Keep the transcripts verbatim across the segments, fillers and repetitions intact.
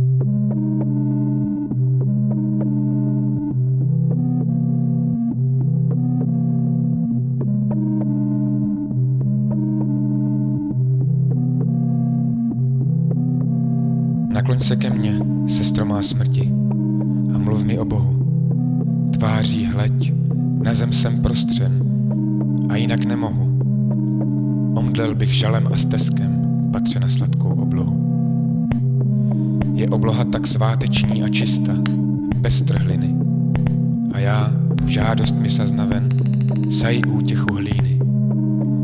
Nakloň se ke mně, sestro má smrti, a mluv mi o Bohu. Tváří hleď, na zem jsem prostřen, a jinak nemohu. Omdlel bych žalem a steskem, patře na sladkou oblohu. Je obloha tak sváteční a čista, bez trhliny. A já, žádost mi saznaven, sají útěchu hlíny,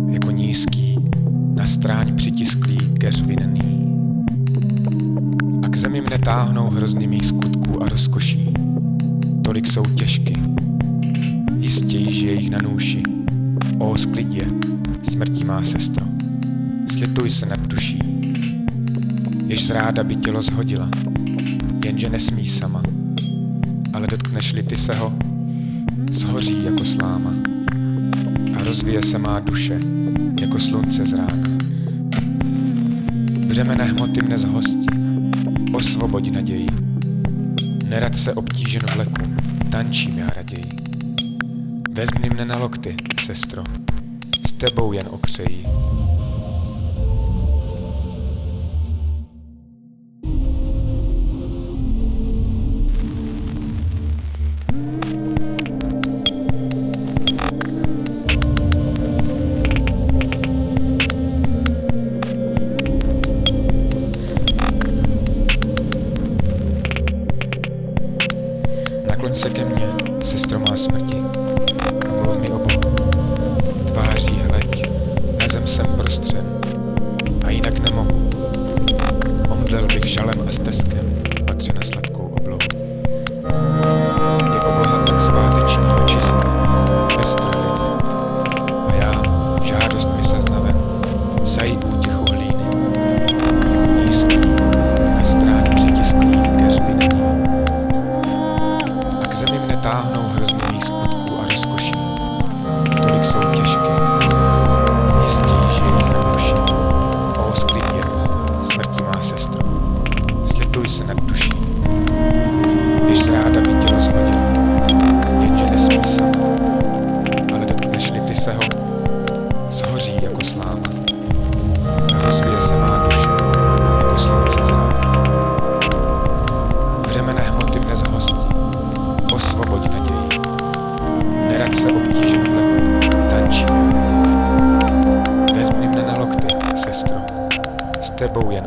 jako nízký, na stráň přitisklý keř vinný. A k zemi mne táhnou hrozny mých skutků a rozkoší, tolik jsou těžky, jistěji žije jich na nůši. Ó, sklidě, smrtí má sestro, slituj se nad duší, jež zráda by tělo zhodila, jenže nesmí sama, ale dotkneš-li ty se ho, shoří jako sláma a rozvije se má duše jako slunce z rána. Břemene hmoty mne zhostí, osvoboď naději, nerad se obtížen vleku, tančím já raději. Vezmi mne na lokty, sestro, s tebou jen okřeji. Nakloň se ke mně, sestro má smrti, a mluv mi o Bohu. Tváří hleď, na zem jsem prostřen, a jinak nemohu. Omdlel bych žalem a steskem, patře na sladkou oblohu. Je obloha tak sváteční a čistá, bez trhliny. A já, žádost mi saznaven, sají útěchu hlíny, jako nízký, na stráně přitisklý keř vinný. Zemi mne táhnou hrozny mých skutků a rozkoší, tolik jsou těžké, jistí žijich na duši. O, sklidně, smrtí má sestro, slituj se nad duší, jež zráda by tělo zhodila, jenže nesmí sama, ale dotkneš-li ty se ho, shoří jako sláma a rozvíje se má duše jako slunce z rána. Břemene hmoty mne zhostí, osvoboď naději, nerad se obtížen vleku, tančí. Vezmi mne na lokty, sestro, s tebou jen